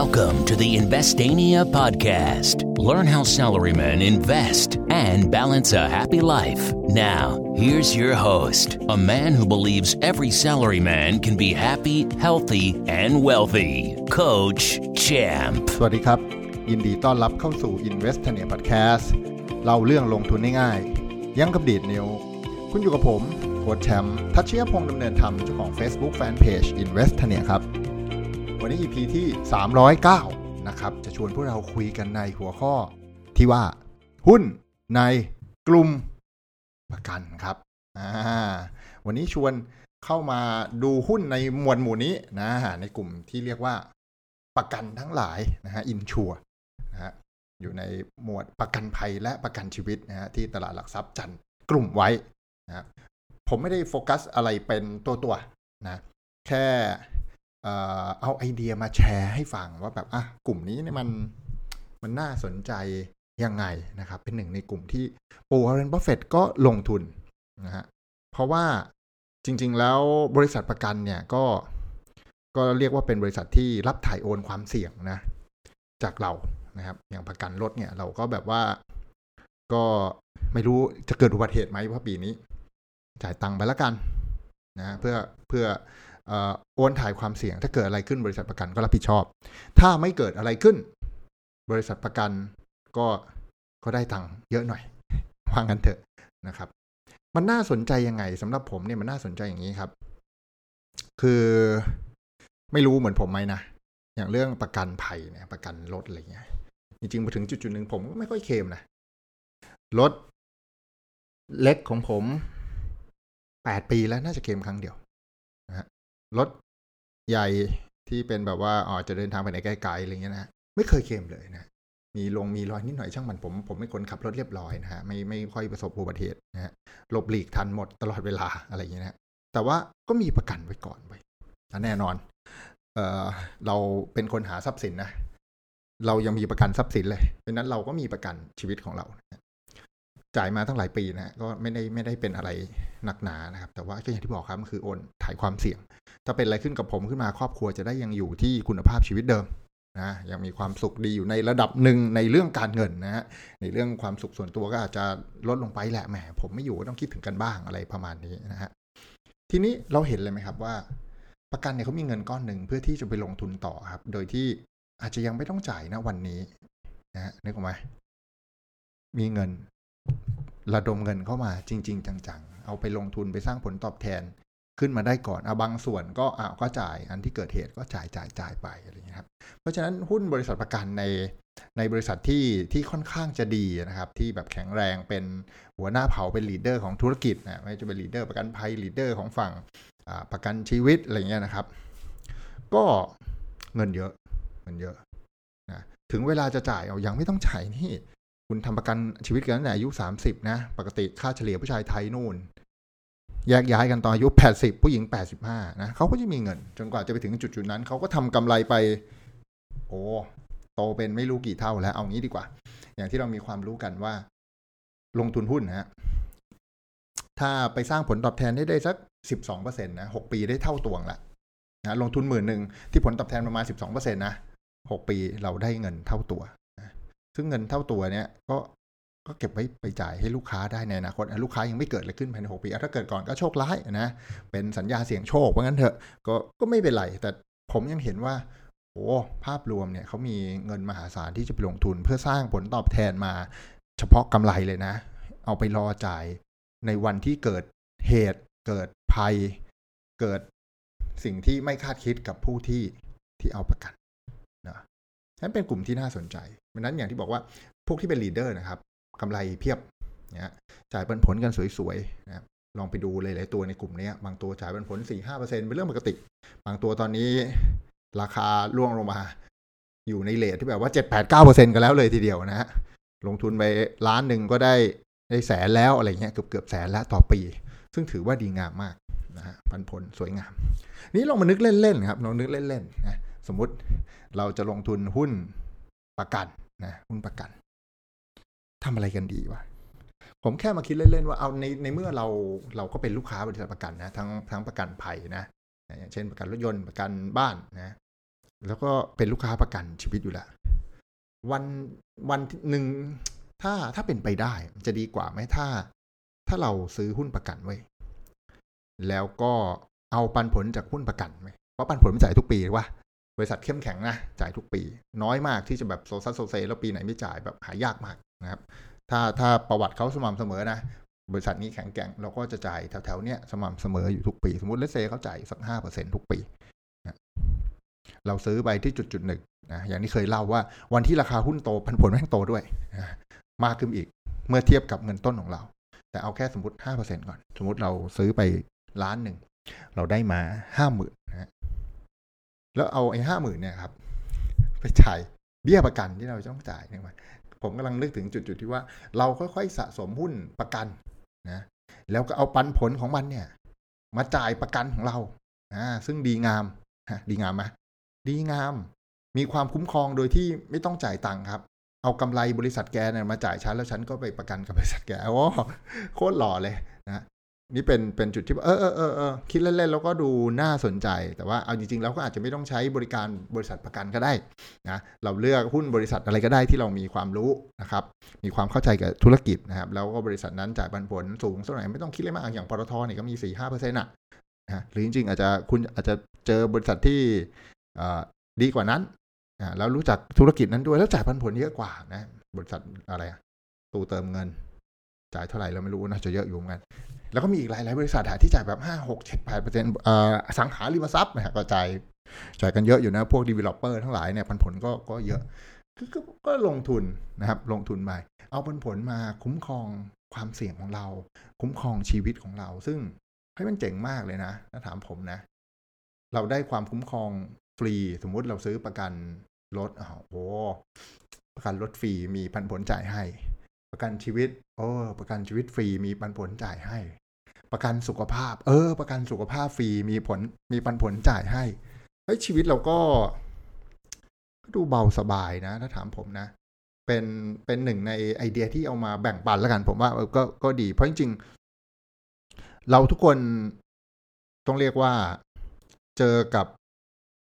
Welcome to the Investania podcast. Learn how salarymen invest and balance a happy life. Now, here's your host, a man who believes every salaryman can be happy, healthy, and wealthy, Coach Champ. สวัสดีครับยินดีต้อนรับเข้าสู่ Investania podcast เล่าเรื่องลงทุนง่ายๆยังกับดีดนิ้วคุณอยู่กับผมโค้ชแชมป์ทัชเชียพงษ์ดำเนินธรรมเจ้าของ Facebook Fan Page Investania ครับวันนี้ EP ที่309นะครับจะชวนพวกเราคุยกันในหัวข้อที่ว่าหุ้นในกลุ่มประกันครับวันนี้ชวนเข้ามาดูหุ้นในหมวดหมู่นี้นะในกลุ่มที่เรียกว่าประกันทั้งหลายนะฮะอินชัวร์นะฮะอยู่ในหมวดประกันภัยและประกันชีวิตนะฮะที่ตลาดหลักทรัพย์จันทร์กลุ่มไว้นะผมไม่ได้โฟกัสอะไรเป็นตัวนะแค่เอาไอเดียมาแชร์ให้ฟังว่าแบบกลุ่มนี้เนี่ยมันน่าสนใจยังไงนะครับเป็นหนึ่งในกลุ่มที่วอร์เรน บัฟเฟตต์ก็ลงทุนนะฮะเพราะว่าจริงๆแล้วบริษัทประกันเนี่ยก็เรียกว่าเป็นบริษัทที่รับถ่ายโอนความเสี่ยงนะจากเรานะครับอย่างประกันรถเนี่ยเราก็แบบว่าก็ไม่รู้จะเกิดอุบัติเหตุไหมเพราะปีนี้จ่ายตังค์ไปแล้วกันนะเพื่อโอนถ่ายความเสี่ยงถ้าเกิดอะไรขึ้นบริษัทประกันก็รับผิดชอบถ้าไม่เกิดอะไรขึ้นบริษัทประกันก็ได้ตังค์เยอะหน่อยว่างั้นเถอะนะครับมันน่าสนใจยังไงสำหรับผมเนี่ยมันน่าสนใจอย่างนี้ครับคือไม่รู้เหมือนผมไหมนะอย่างเรื่องประกันภัยเนี่ยประกันรถอะไรเงี้ยจริงๆมาถึงจุดๆนึงผมก็ไม่ค่อยเคลมนะรถเล็กของผม8ปีแล้วน่าจะเคลมครั้งเดียวรถใหญ่ที่เป็นแบบว่าจะเดินทางไปไหนไกลๆอะไรเงี้ยนะไม่เคยเคลมเลยนะมีรอยนิดหน่อยช่างมันผมเป็นคนขับรถเรียบร้อยนะฮะไม่ค่อยประสบอุบัติเหตุนะฮะหลบหลีกทันหมดตลอดเวลาอะไรเงี้ยนะแต่ว่าก็มีประกันไว้ก่อนไว้แน่นอนเราเป็นคนหาทรัพย์สินนะเรายังมีประกันทรัพย์สินเลยเพราะนั้นเราก็มีประกันชีวิตของเรานะจ่ายมาตั้งหลายปีนะก็ไม่ได้เป็นอะไรหนักหนานะครับแต่ว่าก็อย่างที่บอกครับมันคือโอนถ่ายความเสี่ยงถ้าเป็นอะไรขึ้นกับผมขึ้นมาครอบครัวจะได้ยังอยู่ที่คุณภาพชีวิตเดิมนะยังมีความสุขดีอยู่ในระดับหนึ่งในเรื่องการเงินนะฮะในเรื่องความสุขส่วนตัวก็อาจจะลดลงไปแหละแหมผมไม่อยู่ต้องคิดถึงกันบ้างอะไรประมาณนี้นะฮะทีนี้เราเห็นเลยไหมครับว่าประกันเนี่ยเขามีเงินก้อนหนึ่งเพื่อที่จะไปลงทุนต่อครับโดยที่อาจจะยังไม่ต้องจ่ายนะวันนี้นะนึกออกไหมมีเงินระดมเงินเข้ามาจริงๆจังๆเอาไปลงทุนไปสร้างผลตอบแทนขึ้นมาได้ก่อนบางส่วนก็ก็จ่ายอันที่เกิดเหตุก็จ่ายไปอะไรอย่างนี้ครับเพราะฉะนั้นหุ้นบริษัทประกันในบริษัทที่ค่อนข้างจะดีนะครับที่แบบแข็งแรงเป็นหัวหน้าเผ่าเป็นลีดเดอร์ของธุรกิจนะไม่จะเป็นลีดเดอร์ประกันภัยลีดเดอร์ของฝั่งประกันชีวิตอะไรอย่างเงี้ยนะครับก็เงินเยอะนะถึงเวลาจะจ่ายยังไม่ต้องจ่ายนี่คุณทำประกันชีวิตกันตั้งแต่อายุ30นะปกติค่าเฉลี่ยผู้ชายไทยนู่นแยกย้ายกันตอนอายุ80ผู้หญิง85นะเขาก็จะมีเงินจนกว่าจะไปถึงจุดๆนั้นเขาก็ทำกำไรไปโตเป็นไม่รู้กี่เท่าแล้วเอางี้ดีกว่าอย่างที่เรามีความรู้กันว่าลงทุนหุ้นนะฮะถ้าไปสร้างผลตอบแทนได้สัก 12% นะ6ปีได้เท่าตัวละนะลงทุน 10,000 นึงที่ผลตอบแทนประมาณ 12% นะ6ปีเราได้เงินเท่าตัวซึ่งเงินเท่าตัวเนี้ยก็เก็บไว้ไปจ่ายให้ลูกค้าได้ในอนาคตลูกค้ายังไม่เกิดอะไรขึ้นภายใน6ปีถ้าเกิดก่อนก็โชคร้ายนะเป็นสัญญาเสี่ยงโชคว่างั้นเถอะก็ไม่เป็นไรแต่ผมยังเห็นว่าภาพรวมเนี่ยเขามีเงินมหาศาลที่จะไปลงทุนเพื่อสร้างผลตอบแทนมาเฉพาะกำไรเลยนะเอาไปรอจ่ายในวันที่เกิดเหตุเกิดภัยเกิดสิ่งที่ไม่คาดคิดกับผู้ที่เอาประกันนะนั่นเป็นกลุ่มที่น่าสนใจเพราะนั้นอย่างที่บอกว่าพวกที่เป็นลีดเดอร์นะครับกำไรเพียบนะจ่ายปันผลกันสวยๆนะลองไปดูหลายๆตัวในกลุ่มนี้บางตัวจ่ายปันผล 4-5% เป็นเรื่องปกติบางตัวตอนนี้ราคาล่วงลงมาอยู่ในเรทที่แบบว่า 7-8-9% กันแล้วเลยทีเดียวนะฮะลงทุนไปล้านนึงก็ได้แสนแล้วอะไรเงี้ยเกือบแสนแล้วต่อปีซึ่งถือว่าดีงามมากนะฮะปันผลสวยงามนี่ลองมานึกเล่นๆครับลองนึกเล่นๆนะสมมุติเราจะลงทุนหุ้นประกันนะหุ้นประกันทำอะไรกันดีวะผมแค่มาคิดเล่นๆว่าเอาในเมื่อเราก็เป็นลูกค้าบริษัทประกันนะทั้งประกันภัยนะอย่างเช่นประกันรถยนต์ประกันบ้านนะ แล้วก็เป็นลูกค้าประกันชีวิตอยู่แล้ววันหนึ่งถ้าเป็นไปได้จะดีกว่าไหมถ้าเราซื้อหุ้นประกันไว้แล้วก็เอาปันผลจากหุ้นประกันไหมเพราะปันผลมันจ่ายทุกปีหรือว่าบริษัทเข้มแข็งนะจ่ายทุกปีน้อยมากที่จะแบบโซซัสโซเซแล้วปีไหนไม่จ่ายแบบหายากมากนะครับถ้าประวัติเขาสม่ำเสมอนะบริษัทนี้แข็งแกร่งเราก็จะจ่ายแถวๆเนี้ยสม่ำเสมออยู่ทุกปีสมมุติเลทเซเขาจ่ายสัก 5% ทุกปีนะเราซื้อไปที่จุดๆหนึ่งนะอย่างที่เคยเล่าว่าวันที่ราคาหุ้นโตปันผลแม่งโตด้วยนะมากขึ้นอีกเมื่อเทียบกับเงินต้นของเราแต่เอาแค่สมมุติ 5% ก่อนสมมุติเราซื้อไปล้านนึงเราได้มา 50,000 นะแล้วเอาไอ้ 50,000 เนี่ยครับไปจ่ายเบี้ยประกันที่เราต้องจ่ายเนี่ยมาผมกำลังนึกถึงจุดๆที่ว่าเราค่อยๆสะสมหุ้นประกันนะแล้วก็เอาปันผลของมันเนี่ยมาจ่ายประกันของเราซึ่งดีงามดีงามไหมดีงามมีความคุ้มครองโดยที่ไม่ต้องจ่ายตังค์ครับเอากำไรบริษัทแกเนี่ยมาจ่ายฉันแล้วฉันก็ไปประกันกับบริษัทแกโอ้โคตรหล่อเลยนะนี่เป็นจุดที่คิดเล่นๆแล้วก็ดูน่าสนใจแต่ว่าเอาจริงๆแล้วก็อาจจะไม่ต้องใช้บริการบริษัทประกันก็ได้นะเราเลือกหุ้นบริษัทอะไรก็ได้ที่เรามีความรู้นะครับมีความเข้าใจกับธุรกิจนะครับแล้วก็บริษัทนั้นจ่ายปันผลสูงเท่าไหร่ไม่ต้องคิดอะไรมากอย่างปตท.เนี่ยก็มี 4-5% น่ะนะหรือจริงๆอาจจะเจอบริษัทที่ดีกว่านั้นแล้วรู้จักธุรกิจนั้นด้วยแล้วจ่ายปันผลเยอะกว่านะบริษัทอะไรตู้เติมเงินจ่ายเท่าไหร่เราไม่รู้นะจะเยอะอยู่เหมือนกันแล้วก็มีอีกหลายๆบริษัทที่จ่ายแบบ 5-6-7% สังหาริมทรัพย์นะฮะก็จ่ายกันเยอะอยู่นะพวก developer ทั้งหลายเนี่ยปันผลก็เยอะก็ลงทุนนะครับลงทุนไปเอาปันผลมาคุ้มครองความเสี่ยงของเราคุ้มครองชีวิตของเราซึ่งให้มันเจ๋งมากเลยนะถ้าถามผมนะเราได้ความคุ้มครองฟรีสมมุติเราซื้อประกันรถโอ้ประกันรถฟรีมีปันผลจ่ายให้ประกันชีวิตประกันชีวิตฟรีมีปันผลจ่ายให้ประกันสุขภาพประกันสุขภาพฟรีมีปันผลจ่ายให้เฮ้ยชีวิตเราก็ดูเบาสบายนะถ้าถามผมนะเป็นหนึ่งในไอเดียที่เอามาแบ่งปันแล้วกันผมว่าก็ดีเพราะจริงๆเราทุกคนต้องเรียกว่าเจอกับ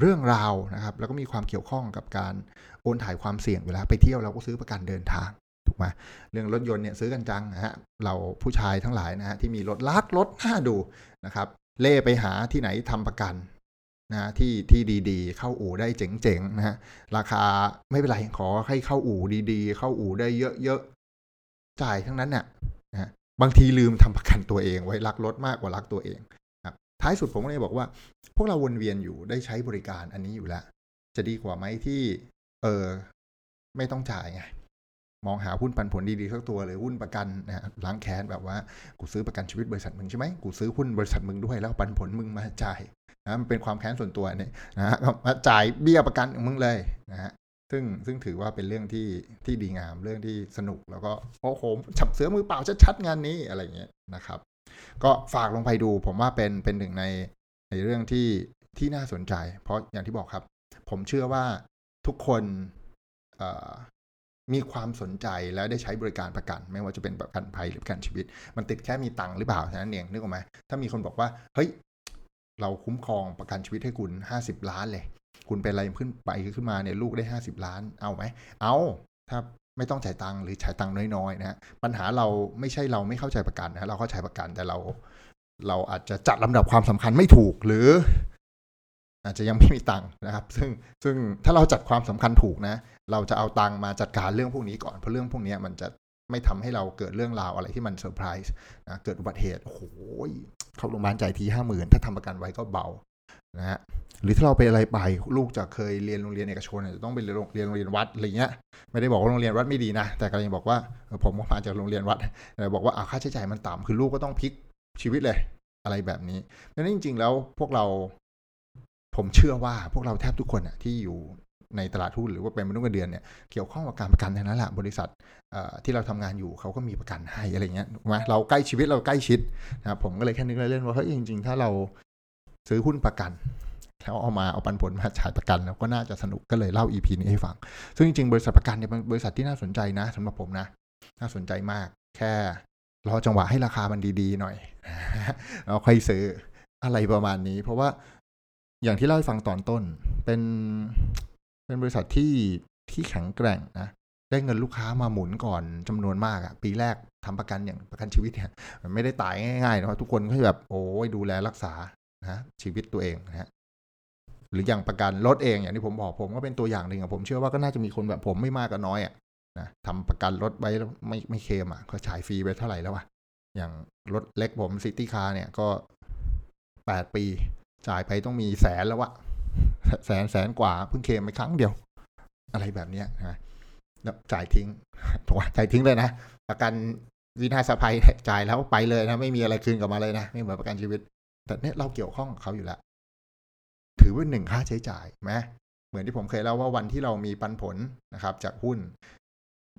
เรื่องราวนะครับแล้วก็มีความเกี่ยวข้องกับการโอนถ่ายความเสี่ยงเวลาไปเที่ยวเราก็ซื้อประกันเดินทางถูกไหมเรื่องรถยนต์เนี่ยซื้อกันจังนะฮะเราผู้ชายทั้งหลายนะฮะที่มีรถลักรถน่าดูนะครับเล่ไปหาที่ไหนทำประกันนะที่ดีๆเข้าอู่ได้เจ๋งๆนะฮะราคาไม่เป็นไรขอให้เข้าอู่ดีๆเข้าอู่ได้เยอะๆจ่ายทั้งนั้นเนี่ยนะบางทีลืมทำประกันตัวเองไว้ลักรถมากกว่าลักตัวเองท้ายสุดผมก็เลยบอกว่าพวกเราวนเวียนอยู่ได้ใช้บริการอันนี้อยู่แล้วจะดีกว่าไหมที่ไม่ต้องจ่ายไงมองหาหุ้นปันผลดีๆสักตัวเลยหุ้นประกันนะล้างแค้นแบบว่ากูซื้อประกันชีวิตบริษัทมึงใช่ไหมกูซื้อหุ้นบริษัทมึงด้วยแล้วปันผลมึงมาจ่ายนะมันเป็นความแค้นส่วนตัวเนี่ยนะมาจ่ายเบี้ยประกันของมึงเลยนะฮะซึ่งถือว่าเป็นเรื่องที่ดีงามเรื่องที่สนุกแล้วก็โอ้โหจับเสือมือเปล่าชัดๆงานนี้อะไรอย่างเงี้ยนะครับก็ฝากลงไปดูผมว่าเป็นหนึ่งในเรื่องที่น่าสนใจเพราะอย่างที่บอกครับผมเชื่อว่าทุกคนมีความสนใจและได้ใช้บริการประกันไม่ว่าจะเป็นประกันภัยหรือประกันชีวิตมันติดแค่มีตังค์หรือเปล่าเท่านั้นเองนึกออกไหมถ้ามีคนบอกว่าเฮ้ยเราคุ้มครองประกันชีวิตให้คุณ50 ล้านเลยคุณเป็นอะไรขึ้นมาเนี่ยลูกได้50 ล้านเอาไหมเอาถ้าไม่ต้องจ่ายตังค์หรือจ่ายตังค์น้อยๆนะฮะปัญหาเราไม่ใช่เราไม่เข้าใจประกันนะเราเข้าใจประกันแต่เราอาจจะจัดลำดับความสำคัญไม่ถูกหรืออาจจะยังไม่มีตังค์นะครับซึ่งถ้าเราจัดความสำคัญถูกนะเราจะเอาตังค์มาจัดการเรื่องพวกนี้ก่อนเพราะเรื่องพวกนี้มันจะไม่ทำให้เราเกิดเรื่องราวอะไรที่มันเซอร์ไพรส์นะเกิดอุบัติเหตุโอ้โหเข้าโรงพยาบาลจ่ายที 50,000 ถ้าทำประกันไว้ก็เบานะฮะหรือถ้าเราไปอะไรไปลูกจะเคยเรียนโรงเรียนเอกชนจะต้องไปเรียนวัดอะไรเงี้ยไม่ได้บอกว่าโรงเรียนวัดไม่ดีนะแต่กำลังบอกว่าผมมาจากโรงเรียนวัดแต่บอกว่าค่าใช้จ่ายมันต่ำคือลูกก็ต้องพลิกชีวิตเลยอะไรแบบนี้เพราะฉะนั้นจริงๆแล้วพวกเราผมเชื่อว่าพวกเราแทบทุกคนอ่ะที่อยู่ในตลาดหุ้นหรือว่าเป็นมนุษย์เงินเดือนเนี่ยเกี่ยวข้องกับการประกันทั้งนั้นแหละบริษัทที่เราทำงานอยู่เขาก็มีประกันให้อะไรเงี้ยถูกไหมเราใกล้ชีวิตเราใกล้ชิดนะผมก็เลยแค่นึกเล่นๆว่าเฮ้ยจริงๆถ้าเราซื้อหุ้นประกันแล้วเอาปันผลมาจ่ายประกันแล้วก็น่าจะสนุกก็เลยเล่า EP นี้ให้ฟังซึ่งจริงๆบริษัทประกันเนี่ยเป็นบริษัทที่น่าสนใจนะสำหรับผมนะน่าสนใจมากแค่รอจังหวะให้ราคามันดีๆหน่อยเราค่อยซื้ออะไรประมาณนี้เพราะว่าอย่างที่เล่าให้ฟังตอนต้น เป็นบริษัทที่แข็งแกร่งนะได้เงินลูกค้ามาหมุนก่อนจำนวนมากอะปีแรกทำประกันอย่างประกันชีวิตเนี่ยมันไม่ได้ตายง่ายๆนะทุกคนก็แบบโอ้ยดูแลรักษานะชีวิตตัวเองนะหรืออย่างประกันรถเองอย่างที่ผมบอกผมก็เป็นตัวอย่างหนึ่งอะผมเชื่อว่าก็น่าจะมีคนแบบผมไม่มากก็น้อยอะนะทำประกันรถไว้แล้วไม่เคลมอะก็จ่ายฟรีไปเท่าไหร่แล้วอะอย่างรถเล็กผมซิตี้คาร์เนี่ยก็8ปีจ่ายไปต้องมีแสนแล้วอะแสนกว่าเพิ่งเคลมไปครั้งเดียวอะไรแบบนี้นะแล้วจ่ายทิ้งถูกไหมจ่ายทิ้งเลยนะประกันวินาศภัยจ่ายแล้วไปเลยนะไม่มีอะไรคืนกลับมาเลยนะไม่เหมือนประกันชีวิตแต่เนี่ยเราเกี่ยวข้องกับเขาอยู่แล้วถือว่าหนึ่งค่าใช้จ่ายไหมเหมือนที่ผมเคยเล่าว่าวันที่เรามีปันผลนะครับจากหุ้น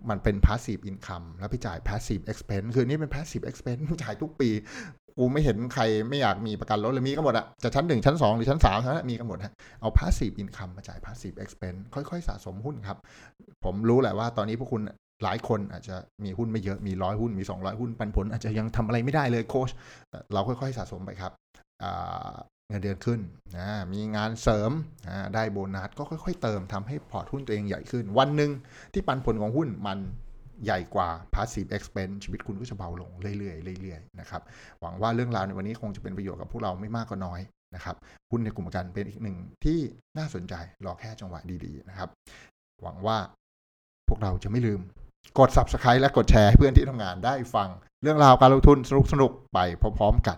มันเป็น passive income แล้วไปจ่าย passive expense คือนี่เป็น passive expense จ่ายทุกปีกูไม่เห็นใครไม่อยากมีประกันรถเลยมีกันหมดอะจะชั้น1ชั้น2หรือชั้น3ทั้งนั้นมีกันหมดฮะเอา passive income มาจ่าย passive expense ค่อยๆสะสมหุ้นครับผมรู้แหละว่าตอนนี้พวกคุณหลายคนอาจจะมีหุ้นไม่เยอะมี100หุ้นมี200หุ้นปันผลอาจจะยังทำอะไรไม่ได้เลยโค้ชเราค่อยๆสะสมไปครับเงินเดือนขึ้นมีงานเสริมได้โบนัสก็ค่อยๆเติมทำให้พอร์ตหุ้นตัวเองใหญ่ขึ้นวันนึงที่ปันผลของหุ้นมันใหญ่กว่า passive expense ชีวิตคุณก็จะเบาลงเรื่อยๆเรื่อยๆนะครับหวังว่าเรื่องราวในวันนี้คงจะเป็นประโยชน์กับพวกเราไม่มากก็น้อยนะครับหุ้นในกลุ่มประกันเป็นอีกหนึ่งที่น่าสนใจรอแค่จังหวะดีๆนะครับหวังว่าพวกเราจะไม่ลืมกด subscribe และกดแชร์ให้เพื่อนที่ทำงานได้ฟังเรื่องราวการลงทุนสนุกๆไปพร้อมๆกัน